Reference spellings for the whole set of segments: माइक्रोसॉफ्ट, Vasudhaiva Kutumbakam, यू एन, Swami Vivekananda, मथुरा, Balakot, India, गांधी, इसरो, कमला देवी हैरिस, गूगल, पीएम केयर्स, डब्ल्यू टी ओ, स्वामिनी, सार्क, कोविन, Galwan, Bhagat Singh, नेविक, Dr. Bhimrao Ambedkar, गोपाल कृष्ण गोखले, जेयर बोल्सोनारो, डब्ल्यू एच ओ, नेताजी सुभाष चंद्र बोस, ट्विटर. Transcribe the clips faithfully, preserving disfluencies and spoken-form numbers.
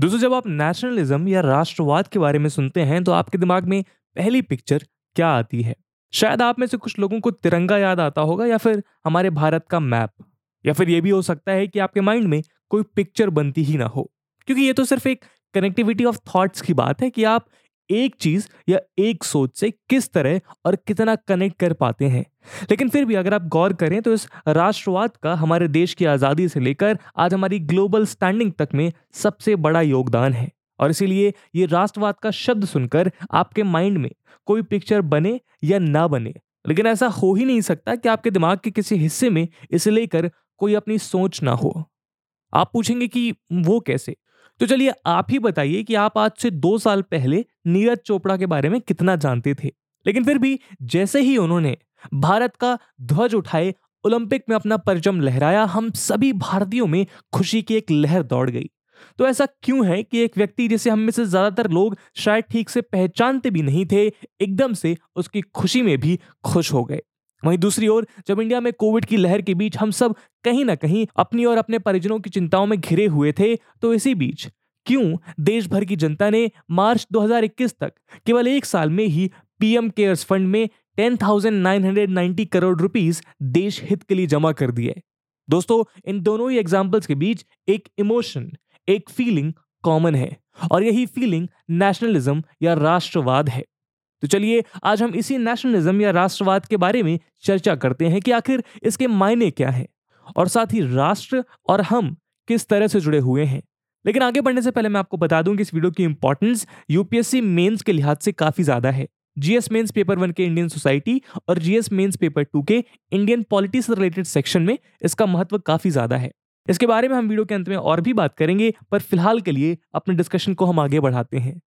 दोस्तों, जब आप नेशनलिज्म या राष्ट्रवाद के बारे में सुनते हैं तो आपके दिमाग में पहली पिक्चर क्या आती है? शायद आप में से कुछ लोगों को तिरंगा याद आता होगा या फिर हमारे भारत का मैप, या फिर यह भी हो सकता है कि आपके माइंड में कोई पिक्चर बनती ही ना हो, क्योंकि ये तो सिर्फ एक कनेक्टिविटी ऑफ थॉट्स की बात है कि आप एक चीज या एक सोच से किस तरह और कितना कनेक्ट कर पाते हैं। लेकिन फिर भी अगर आप गौर करें तो इस राष्ट्रवाद का हमारे देश की आज़ादी से लेकर आज हमारी ग्लोबल स्टैंडिंग तक में सबसे बड़ा योगदान है, और इसीलिए ये राष्ट्रवाद का शब्द सुनकर आपके माइंड में कोई पिक्चर बने या ना बने, लेकिन ऐसा हो ही नहीं सकता कि आपके दिमाग के किसी हिस्से में इसे लेकर कोई अपनी सोच ना हो। आप पूछेंगे कि वो कैसे? तो चलिए आप ही बताइए कि आप आज से दो साल पहले नीरज चोपड़ा के बारे में कितना जानते थे, लेकिन फिर भी जैसे ही उन्होंने भारत का ध्वज उठाए, ओलंपिक में अपना परचम लहराया, हम सभी भारतीयों में खुशी की एक लहर दौड़ गई। तो ऐसा क्यों है कि एक व्यक्ति जिसे हम में से ज्यादातर लोग शायद ठीक से पहचानते भी नहीं थे, एकदम से उसकी खुशी में भी खुश हो गए? वहीं दूसरी ओर जब इंडिया में कोविड की लहर के बीच हम सब कहीं ना कहीं अपनी और अपने परिजनों की चिंताओं में घिरे हुए थे, तो इसी बीच क्यों देश भर की जनता ने मार्च दो हज़ार इक्कीस तक केवल एक साल में ही पीएम केयर्स फंड में दस हज़ार नौ सौ नब्बे करोड़ रुपीस देश हित के लिए जमा कर दिए? दोस्तों, इन दोनों ही एग्जाम्पल्स के बीच एक इमोशन, एक फीलिंग कॉमन है, और यही फीलिंग नेशनलिज्म या राष्ट्रवाद है। तो चलिए आज हम इसी नेशनलिज्म या राष्ट्रवाद के बारे में चर्चा करते हैं कि आखिर इसके मायने क्या हैं, और साथ ही राष्ट्र और हम किस तरह से जुड़े हुए हैं। लेकिन आगे बढ़ने से पहले मैं आपको बता दूं कि इस वीडियो की इंपॉर्टेंस यूपीएससी मेंस के लिहाज से काफी ज्यादा है। जीएस मेंस पेपर वन के इंडियन सोसाइटी और जीएस मेंस पेपर टू के इंडियन पॉलिटिक्स रिलेटेड सेक्शन में इसका महत्व काफी ज्यादा है। इसके बारे में हम वीडियो के अंत में और भी बात करेंगे, पर फिलहाल के लिए अपने डिस्कशन को हम आगे बढ़ाते हैं।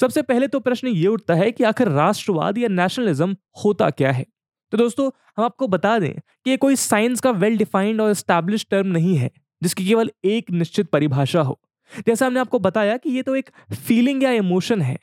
सबसे पहले तो प्रश्न ये उठता है कि आखिर राष्ट्रवाद या नेशनलिज्म होता क्या है? तो दोस्तों, हम आपको बता दें कि ये कोई साइंस का वेल डिफाइंड और एस्टैब्लिश टर्म नहीं है जिसकी केवल एक निश्चित परिभाषा हो। जैसा हमने आपको बताया कि ये तो एक फीलिंग या इमोशन है,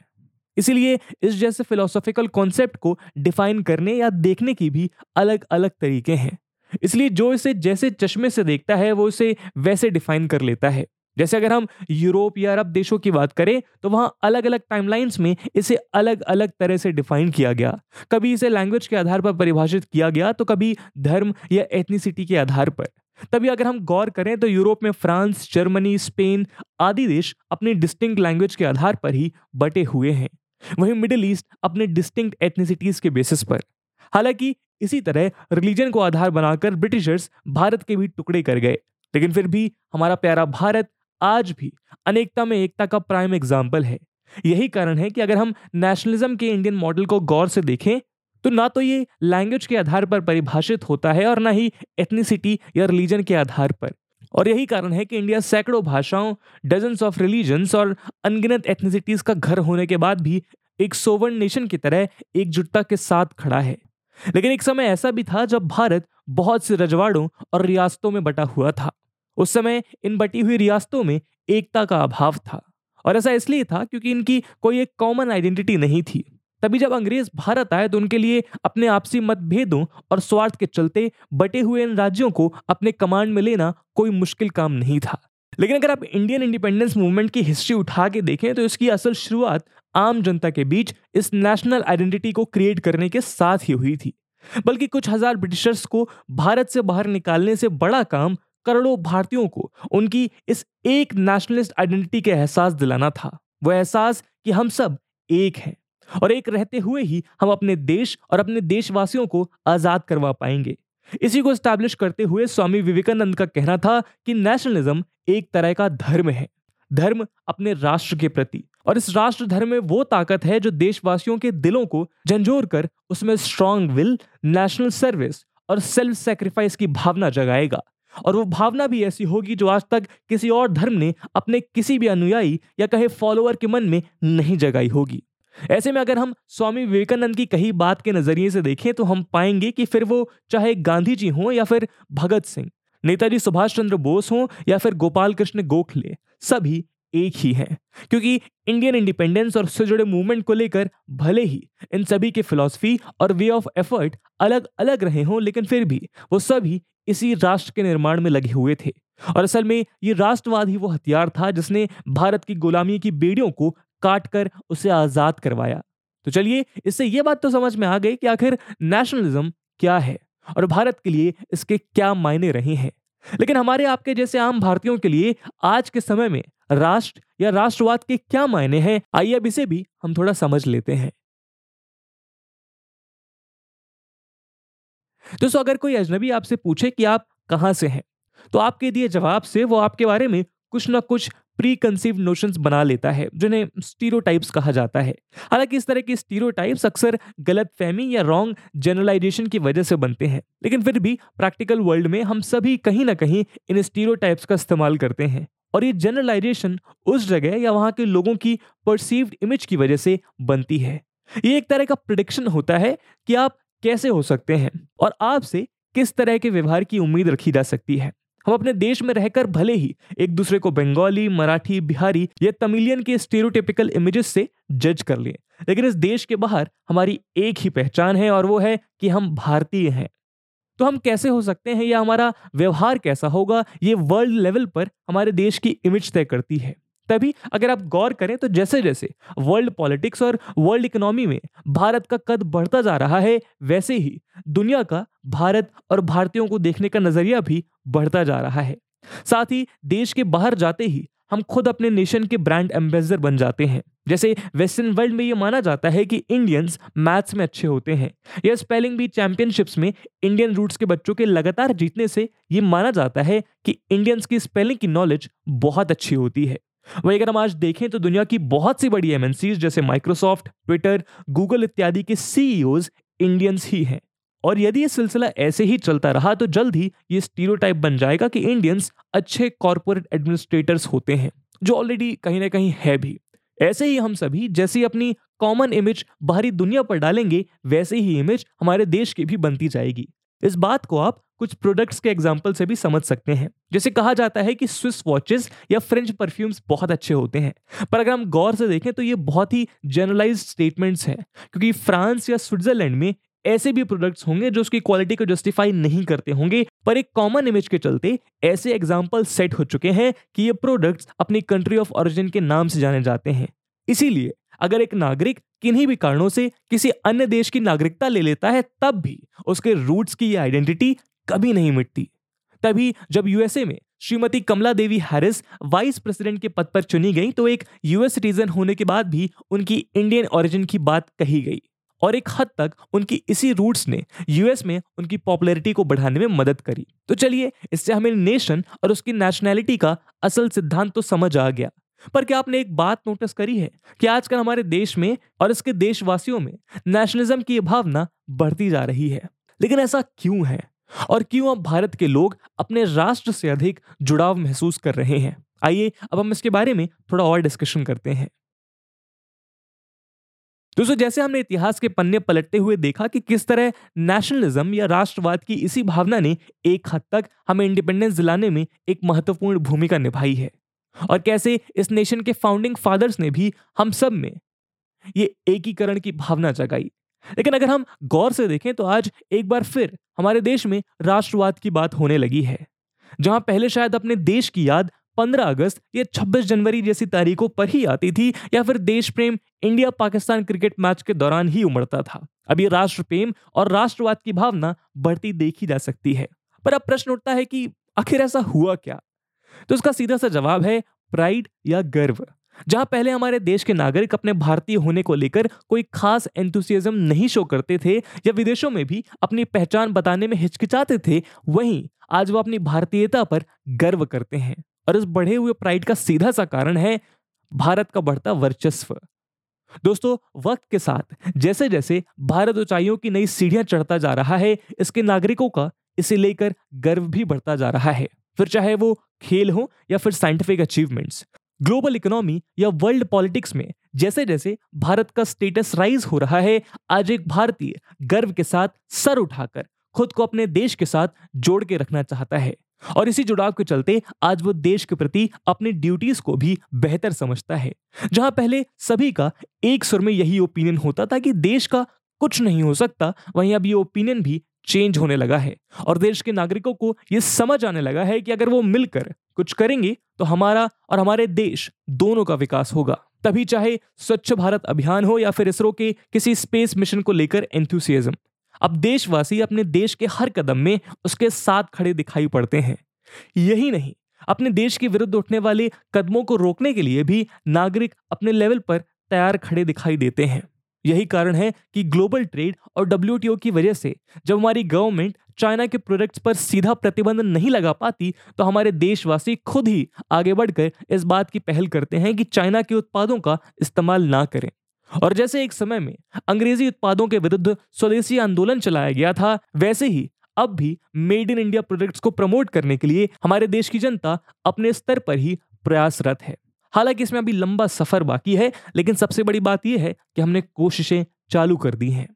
इसीलिए इस जैसे फिलोसॉफिकल कॉन्सेप्ट को डिफाइन करने या देखने की भी अलग अलग तरीके हैं। इसलिए जो इसे जैसे चश्मे से देखता है वो इसे वैसे डिफाइन कर लेता है। जैसे अगर हम यूरोप या अरब देशों की बात करें तो वहाँ अलग अलग टाइमलाइंस में इसे अलग अलग तरह से डिफाइन किया गया। कभी इसे लैंग्वेज के आधार पर परिभाषित किया गया तो कभी धर्म या एथनिसिटी के आधार पर। तभी अगर हम गौर करें तो यूरोप में फ्रांस, जर्मनी, स्पेन आदि देश अपनी डिस्टिंक्ट लैंग्वेज के आधार पर ही बटे हुए हैं, वहीं मिडिल ईस्ट अपने डिस्टिंक्ट एथनिसिटीज के बेसिस पर। हालांकि इसी तरह रिलीजन को आधार बनाकर ब्रिटिशर्स भारत के भी टुकड़े कर गए, लेकिन फिर भी हमारा प्यारा भारत आज भी अनेकता में एकता का प्राइम एग्जाम्पल है। यही कारण है कि अगर हम नेशनलिज्म के इंडियन मॉडल को गौर से देखें तो ना तो ये लैंग्वेज के आधार पर परिभाषित होता है और ना ही एथनिसिटी या रिलीजन के आधार पर, और यही कारण है कि इंडिया सैकड़ों भाषाओं, डजन्स ऑफ रिलीजन्स और अनगिनत एथनिसिटीज का घर होने के बाद भी एक सोवर्न नेशन की तरह एकजुटता के साथ खड़ा है। लेकिन एक समय ऐसा भी था जब भारत बहुत से रजवाड़ों और रियासतों में बटा हुआ था। उस समय इन बटी हुई रियासतों में एकता का अभाव था, और ऐसा इसलिए था क्योंकि इनकी कोई एक कॉमन आइडेंटिटी नहीं थी। तभी जब अंग्रेज भारत आए तो उनके लिए अपने आपसी मतभेदों और स्वार्थ के चलते बटे हुए इन राज्यों को अपने कमांड में लेना कोई मुश्किल काम नहीं था। लेकिन अगर आप इंडियन इंडिपेंडेंस मूवमेंट की हिस्ट्री उठा के देखें तो इसकी असल शुरुआत आम जनता के बीच इस नेशनल आइडेंटिटी को क्रिएट करने के साथ ही हुई थी। बल्कि कुछ हजार ब्रिटिशर्स को भारत से बाहर निकालने से बड़ा काम करोड़ों भारतीयों को उनकी इस एक नेशनलिस्ट आइडेंटिटी के एहसास दिलाना था। वह एहसास कि हम सब एक हैं और एक रहते हुए ही हम अपने देश और अपने देशवासियों को आज़ाद करवा पाएंगे। इसी को एस्टैब्लिश करते हुए स्वामी विवेकानंद का कहना था कि नेशनलिज्म एक तरह का धर्म है, धर्म अपने राष्ट्र के प्रति, और इस राष्ट्र धर्म में वो ताकत है जो देशवासियों के दिलों को झंझोर कर उसमें स्ट्रांग विल, नेशनल सर्विस और सेल्फ सेक्रीफाइस की भावना जगाएगा, और वो भावना भी ऐसी होगी जो आज तक किसी और धर्म ने अपने किसी भी अनुयायी या कहे फॉलोअर के मन में नहीं जगाई होगी। ऐसे में अगर हम स्वामी विवेकानंद की कही बात के नजरिए से देखें तो हम पाएंगे कि फिर वो चाहे गांधी जी हों या फिर भगत सिंह, नेताजी सुभाष चंद्र बोस हों या फिर गोपाल कृष्ण गोखले, सभी एक ही हैं, क्योंकि इंडियन इंडिपेंडेंस और उससे जुड़े मूवमेंट को लेकर भले ही इन सभी के फिलॉसफी और वे ऑफ एफर्ट अलग अलग रहे हों, लेकिन फिर भी वो सभी इसी राष्ट्र के निर्माण में लगे हुए थे और असल में ये राष्ट्रवाद ही वो हथियार था जिसने भारत की गुलामी की बेड़ियों को काटकर उसे आजाद करवाया। तो चलिए, इससे ये बात तो समझ में आ गई कि आखिर नेशनलिज्म क्या है और भारत के लिए इसके क्या मायने रहे हैं। लेकिन हमारे आपके जैसे आम भारतीयों के लिए आज के समय में राष्ट्र या राष्ट्रवाद के क्या मायने हैं, आइए अब इसे भी हम थोड़ा समझ लेते हैं। दोस्तों, अगर कोई अजनबी आपसे पूछे कि आप कहां से हैं, तो आपके दिए जवाब से वो आपके बारे में कुछ ना कुछ प्री कंसीव्ड नोशंस बना लेता है, जिन्हें स्टीरियोटाइप्स कहा जाता है। हालांकि इस तरह के स्टीरियोटाइप्स अक्सर गलतफहमी या रॉन्ग जनरलाइजेशन की वजह से बनते हैं, लेकिन फिर भी प्रैक्टिकल वर्ल्ड में हम सभी कहीं ना कहीं इन स्टीरियोटाइप्स का इस्तेमाल करते हैं और ये जनरलाइजेशन उस जगह या वहाँ के लोगों की परसीव्ड इमेज की वजह से बनती है। ये एक तरह का प्रेडिक्शन होता है कि आप कैसे हो सकते हैं और आपसे किस तरह के व्यवहार की उम्मीद रखी जा सकती है। हम अपने देश में रहकर भले ही एक दूसरे को बंगाली, मराठी, बिहारी या तमिलियन के स्टीरियोटिपिकल इमेजेस से जज कर लें, लेकिन इस देश के बाहर हमारी एक ही पहचान है और वो है कि हम भारतीय हैं। तो हम कैसे हो सकते हैं या हमारा व्यवहार कैसा होगा, ये वर्ल्ड लेवल पर हमारे देश की इमेज तय करती है। तभी अगर आप गौर करें तो जैसे जैसे वर्ल्ड पॉलिटिक्स और वर्ल्ड इकोनॉमी में भारत का कद बढ़ता जा रहा है, वैसे ही दुनिया का भारत और भारतीयों को देखने का नजरिया भी बढ़ता जा रहा है। साथ ही देश के बाहर जाते ही हम खुद अपने नेशन के ब्रांड एम्बेसडर बन जाते हैं। जैसे वेस्टर्न वर्ल्ड में ये माना जाता है कि इंडियंस मैथ्स में अच्छे होते हैं या स्पेलिंग बी चैंपियनशिप्स में इंडियन रूट्स के बच्चों के लगातार जीतने से ये माना जाता है कि इंडियंस की स्पेलिंग की नॉलेज बहुत अच्छी होती है। वहीं अगर हम आज देखें तो दुनिया की बहुत सी बड़ी एमएनसीज जैसे माइक्रोसॉफ्ट, ट्विटर, गूगल इत्यादि के सीईओज इंडियंस ही हैं और यदि ये सिलसिला ऐसे ही चलता रहा तो जल्द ही ये स्टीरियोटाइप बन जाएगा कि इंडियंस अच्छे कॉर्पोरेट एडमिनिस्ट्रेटर्स होते हैं, जो ऑलरेडी कहीं ना कहीं है भी। ऐसे ही हम सभी जैसे अपनी कॉमन इमेज बाहरी दुनिया पर डालेंगे, वैसे ही इमेज हमारे देश की भी बनती जाएगी। इस बात को आप कुछ प्रोडक्ट्स के एग्जाम्पल से भी समझ सकते हैं। जैसे कहा जाता है कि स्विस वॉचेस या फ्रेंच परफ्यूम्स बहुत अच्छे होते हैं, पर अगर हम गौर से देखें तो ये बहुत ही जनरलाइज्ड स्टेटमेंट्स हैं, क्योंकि फ्रांस या स्विट्जरलैंड में ऐसे भी प्रोडक्ट्स होंगे जो उसकी क्वालिटी को जस्टिफाई नहीं करते होंगे। पर एक कॉमन इमेज के चलते ऐसे एग्जाम्पल सेट हो चुके हैं कि ये प्रोडक्ट्स अपनी कंट्री ऑफ ओरिजिन के नाम से जाने जाते हैं। इसीलिए अगर एक नागरिक किन्हीं भी कारणों से किसी अन्य देश की नागरिकता ले लेता है, तब भी उसके रूट्स की ये आइडेंटिटी कभी नहीं मिटती। तभी जब यूएसए में Shrimati कमला देवी हैरिस vice president के पद पर चुनी गई, तो एक यूएस सिटीजन होने के बाद भी उनकी इंडियन ओरिजिन की बात कही गई और एक हद तक उनकी इसी रूट्स ने यूएस में उनकी पॉपुलैरिटी को बढ़ाने में मदद करी। तो चलिए, इससे हमें नेशन और उसकी नेशनैलिटी का असल सिद्धांत तो समझ आ गया, पर क्या आपने एक बात नोटिस करी है कि आजकल हमारे देश में और इसके देशवासियों में नेशनलिज्म की भावना बढ़ती जा रही है? लेकिन ऐसा क्यों है और क्यों अब भारत के लोग अपने राष्ट्र से अधिक जुड़ाव महसूस कर रहे हैं? आइए अब हम इसके बारे में थोड़ा और डिस्कशन करते हैं। दोस्तों, जैसे हमने इतिहास के पन्ने पलटते हुए देखा कि किस तरह नेशनलिज्म या राष्ट्रवाद की इसी भावना ने एक हद तक हमें इंडिपेंडेंस दिलाने में एक महत्वपूर्ण भूमिका निभाई है और कैसे इस नेशन के फाउंडिंग फादर्स ने भी हम सब में ये एकीकरण की भावना जगाई। लेकिन अगर हम गौर से देखें तो आज एक बार फिर हमारे देश में राष्ट्रवाद की बात होने लगी है। जहां पहले शायद अपने देश की याद पंद्रह अगस्त या छब्बीस जनवरी जैसी तारीखों पर ही आती थी या फिर देश प्रेम इंडिया पाकिस्तान क्रिकेट मैच के दौरान ही उमड़ता था, अब ये राष्ट्र प्रेम और राष्ट्रवाद की भावना बढ़ती देखी जा सकती है। पर अब प्रश्न उठता है कि आखिर ऐसा हुआ क्या? तो उसका सीधा सा जवाब है प्राइड या गर्व। जहां पहले हमारे देश के नागरिक अपने भारतीय होने को लेकर कोई खास एंथुसियाज्म नहीं शो करते थे या विदेशों में भी अपनी पहचान बताने में हिचकिचाते थे, वहीं आज वो अपनी भारतीयता पर गर्व करते हैं और इस बढ़े हुए प्राइड का सीधा सा कारण है भारत का बढ़ता वर्चस्व। दोस्तों, वक्त के साथ जैसे जैसे भारत ऊंचाइयों की नई सीढ़ियां चढ़ता जा रहा है, इसके नागरिकों का इसे लेकर गर्व भी बढ़ता जा रहा है, फिर चाहे वो खेल हो या फिर साइंटिफिक अचीवमेंट्स। ग्लोबल इकोनॉमी या वर्ल्ड पॉलिटिक्स में जैसे जैसे भारत का स्टेटस राइज हो रहा है, आज एक भारतीय गर्व के साथ सर उठाकर खुद को अपने देश के साथ जोड़ के रखना चाहता है और इसी जुड़ाव के चलते आज वो देश के प्रति अपनी ड्यूटीज को भी बेहतर समझता है। जहां पहले सभी का एक सुर में यही ओपिनियन होता था कि देश का कुछ नहीं हो सकता, वहीं अब ये ओपिनियन भी चेंज होने लगा है और देश के नागरिकों को ये समझ आने लगा है कि अगर वो मिलकर कुछ करेंगे तो हमारा और हमारे देश दोनों का विकास होगा। तभी चाहे स्वच्छ भारत अभियान हो या फिर इसरो के किसी स्पेस मिशन को लेकर एंथुसियाज्म, अब देशवासी अपने देश के हर कदम में उसके साथ खड़े दिखाई पड़ते हैं। यही नहीं, अपने देश के विरुद्ध उठने वाले कदमों को रोकने के लिए भी नागरिक अपने लेवल पर तैयार खड़े दिखाई देते हैं। यही कारण है कि ग्लोबल ट्रेड और डब्ल्यू टी ओ की वजह से जब हमारी गवर्नमेंट चाइना के प्रोडक्ट्स पर सीधा प्रतिबंध नहीं लगा पाती तो हमारे देशवासी खुद ही आगे बढ़कर इस बात की पहल करते हैं कि चाइना के उत्पादों का इस्तेमाल ना करें। और जैसे एक समय में अंग्रेजी उत्पादों के विरुद्ध स्वदेशी आंदोलन चलाया गया था, वैसे ही अब भी मेड इन इंडिया प्रोडक्ट्स को प्रमोट करने के लिए हमारे देश की जनता अपने स्तर पर ही प्रयासरत है। हालांकि इसमें अभी लंबा सफर बाकी है, लेकिन सबसे बड़ी बात यह है कि हमने कोशिशें चालू कर दी हैं।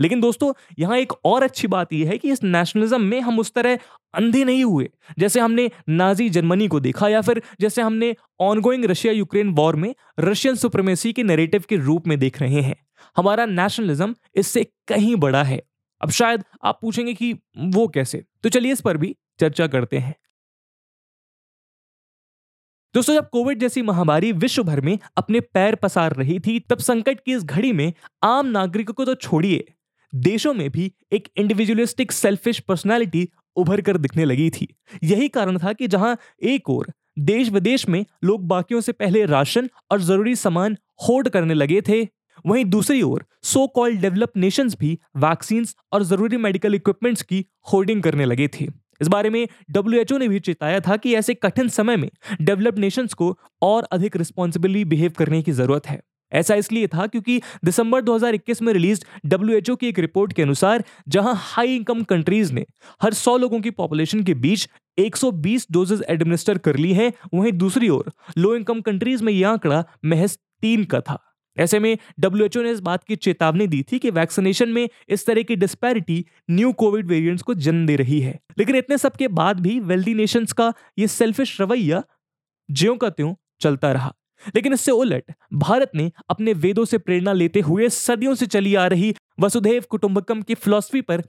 लेकिन दोस्तों, यहाँ एक और अच्छी बात यह है कि इस नेशनलिज्म में हम उस तरह अंधे नहीं हुए जैसे हमने नाजी जर्मनी को देखा या फिर जैसे हमने ऑनगोइंग रशिया यूक्रेन वॉर में रशियन सुप्रीमेसी के नैरेटिव के रूप में देख रहे हैं। हमारा नेशनलिज्म इससे कहीं बड़ा है। अब शायद आप पूछेंगे कि वो कैसे, तो चलिए इस पर भी चर्चा करते हैं। दोस्तों, जब कोविड जैसी महामारी विश्व भर में अपने पैर पसार रही थी, तब संकट की इस घड़ी में आम नागरिकों को तो छोड़िए, देशों में भी एक इंडिविजुअलिस्टिक सेल्फिश पर्सनालिटी उभर कर दिखने लगी थी। यही कारण था कि जहां एक ओर देश विदेश में लोग बाकियों से पहले राशन और जरूरी सामान होर्ड करने लगे थे, वहीं दूसरी ओर सो कॉल्ड डेवलप्ड नेशंस भी वैक्सीन्स और जरूरी मेडिकल इक्विपमेंट्स की होर्डिंग करने लगे थे। इस बारे में डब्ल्यू एच ओ ने भी चेताया था कि ऐसे कठिन समय में डेवलप्ड नेशंस को और अधिक रिस्पॉन्सिबली बिहेव करने की जरूरत है। ऐसा इसलिए था क्योंकि दिसंबर दो हज़ार इक्कीस में रिलीज डब्ल्यू एच ओ की एक रिपोर्ट के अनुसार जहां हाई इनकम कंट्रीज ने हर सौ लोगों की पॉपुलेशन के बीच एक सौ बीस डोजेज एडमिनिस्टर कर ली हैं, वहीं दूसरी ओर लो इनकम कंट्रीज में यह आंकड़ा महज तीन का था। ऐसे में डब्ल्यू एच ओ ने इस बात की चेतावनी दी थी कि वैक्सीनेशन में इस तरह की डिस्पैरिटी न्यू कोविड वेरिएंट्स को जन्म दे रही है। लेकिन इतने सब के बाद भी वेल्दी नेशंस का ये सेल्फिश रवैया ज्यों का त्यों चलता रहा। लेकिन इससे उलट भारत ने अपने वेदों से प्रेरणा लेते हुए सदियों से चली आ रही वसुधैव कुटुंबकम की फिलॉसफी पर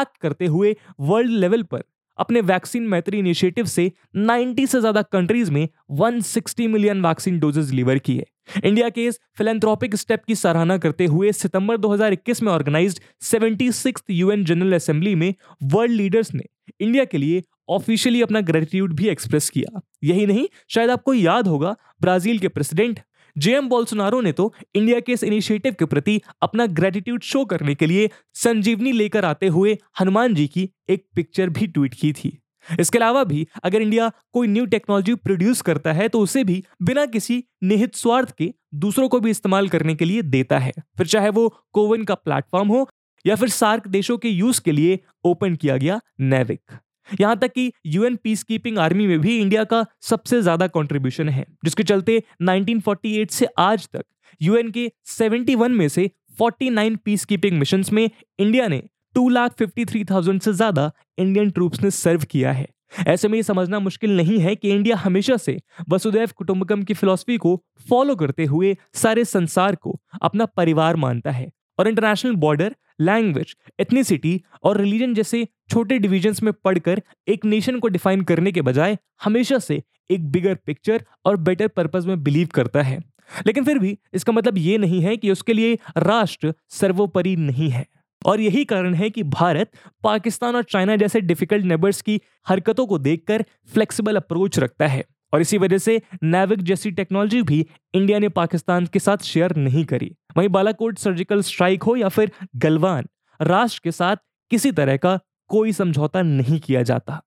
एक्ट करते हुए वर्ल्ड लेवल पर अपने वैक्सीन मैत्री इनिशिएटिव से नब्बे से ज्यादा कंट्रीज में एक सौ साठ मिलियन वैक्सीन डोजेस डिलीवर किए। इंडिया के इस फिलैंथ्रोपिक स्टेप की सराहना करते हुए सितंबर दो हज़ार इक्कीस में ऑर्गेनाइज्ड छिहत्तरवीं यू एन जनरल असेंबली में वर्ल्ड लीडर्स ने इंडिया के लिए ऑफिशियली अपना ग्रेटिट्यूड भी एक्सप्रेस किया। यही नहीं, शायद आपको याद होगा, ब्राजील के प्रेसिडेंट जेयर बोल्सोनारो ने तो इंडिया के इस इनिशिएटिव के प्रति अपना ग्रेटिट्यूड शो करने के लिए संजीवनी लेकर आते हुए हनुमान जी की एक पिक्चर भी ट्वीट की थी। इसके अलावा भी अगर इंडिया कोई न्यू टेक्नोलॉजी प्रोड्यूस करता है तो उसे भी बिना किसी निहित स्वार्थ के दूसरों को भी इस्तेमाल करने के लिए देता है, फिर चाहे वो कोविन का प्लेटफॉर्म हो या फिर सार्क देशों के यूज के लिए ओपन किया गया नेविक। यहां तक कि यू एन peace keeping army में भी इंडिया का सबसे ज्यादा कंट्रीब्यूशन है, जिसके चलते उन्नीस सौ अड़तालीस से आज तक यू एन के इकहत्तर में से उनचास पीस कीपिंग मिशंस में इंडिया ने दो लाख तिरेपन हज़ार से ज्यादा इंडियन ट्रूप्स ने सर्व किया है। ऐसे में ये समझना मुश्किल नहीं है कि इंडिया हमेशा से वसुधैव कुटुंबकम की फिलॉसफी को फॉलो करते हुए सारे संसार को अपना परिवार मानता है और इंटरनेशनल बॉर्डर, लैंग्वेज, एथनिसिटी और रिलीजन जैसे छोटे डिविजन्स में पढ़कर एक नेशन को डिफाइन करने के बजाय हमेशा से एक बिगर पिक्चर और बेटर पर्पस में बिलीव करता है। लेकिन फिर भी इसका मतलब ये नहीं है कि उसके लिए राष्ट्र सर्वोपरि नहीं है, और यही कारण है कि भारत पाकिस्तान और चाइना जैसे डिफिकल्ट नेबर्स की हरकतों को देखकर फ्लेक्सिबल अप्रोच रखता है, और इसी वजह से नेविक जैसी टेक्नोलॉजी भी इंडिया ने पाकिस्तान के साथ शेयर नहीं करी। वहीं बालाकोट सर्जिकल स्ट्राइक हो या फिर गलवान, राष्ट्र के साथ किसी तरह का कोई समझौता नहीं किया जाता।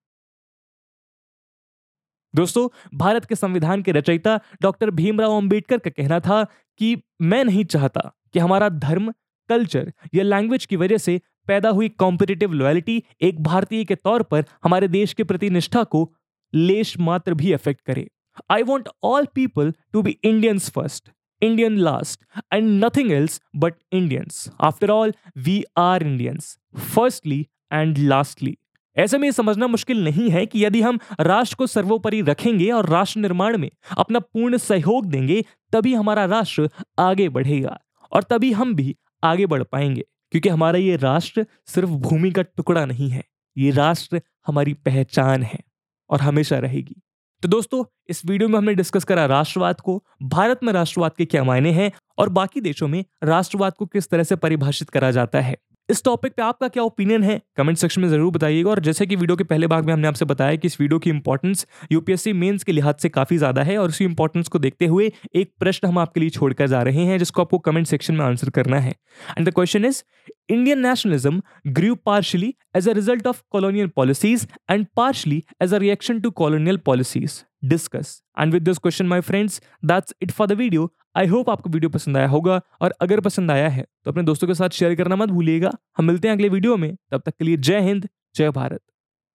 दोस्तों, भारत के संविधान के रचयिता डॉक्टर भीमराव अंबेडकर का कहना था कि मैं नहीं चाहता कि हमारा धर्म, कल्चर या लैंग्वेज की वजह से पैदा हुई कॉम्पिटिटिव लॉयल्टी एक भारतीय के तौर पर हमारे देश के प्रति निष्ठा को लेश मात्र भी अफेक्ट करे। I want all people to be Indians first, Indian last, and nothing else but Indians. After all, we are Indians, firstly and lastly. ऐसे में समझना मुश्किल नहीं है कि यदि हम राष्ट्र को सर्वोपरि रखेंगे और राष्ट्र निर्माण में अपना पूर्ण सहयोग देंगे, तभी हमारा राष्ट्र आगे बढ़ेगा और तभी हम भी आगे बढ़ पाएंगे। क्योंकि हमारा ये राष्ट्र सिर्फ भूमि का टुकड़ा नहीं है, ये राष्ट्र हमारी पहचान है और हमेशा रहेगी। तो दोस्तों, इस वीडियो में हमने डिस्कस करा राष्ट्रवाद को, भारत में राष्ट्रवाद के क्या मायने हैं और बाकी देशों में राष्ट्रवाद को किस तरह से परिभाषित करा जाता है। इस टॉपिक पे आपका क्या ओपिनियन है कमेंट सेक्शन में जरूर बताइएगा। और जैसे कि वीडियो के पहले भाग में हमने आपसे बताया कि इस वीडियो की इंपॉर्टेंस यूपीएससी मेंस के लिहाज से काफी ज्यादा है और उसी इंपॉर्टेंस को देखते हुए एक प्रश्न हम आपके लिए छोड़कर जा रहे हैं जिसको आपको कमेंट सेक्शन में आंसर करना है। And the question is, Indian nationalism grew partially as a result of colonial policies and partially as a reaction to colonial policies. Discuss. And with this question my friends, that's it for the video. I hope आपको video पसंद आया होगा और अगर पसंद आया है तो अपने दोस्तों के साथ शेयर करना मत भूलिएगा। हम मिलते हैं अगले वीडियो में, तब तक के लिए जय हिंद, जय भारत।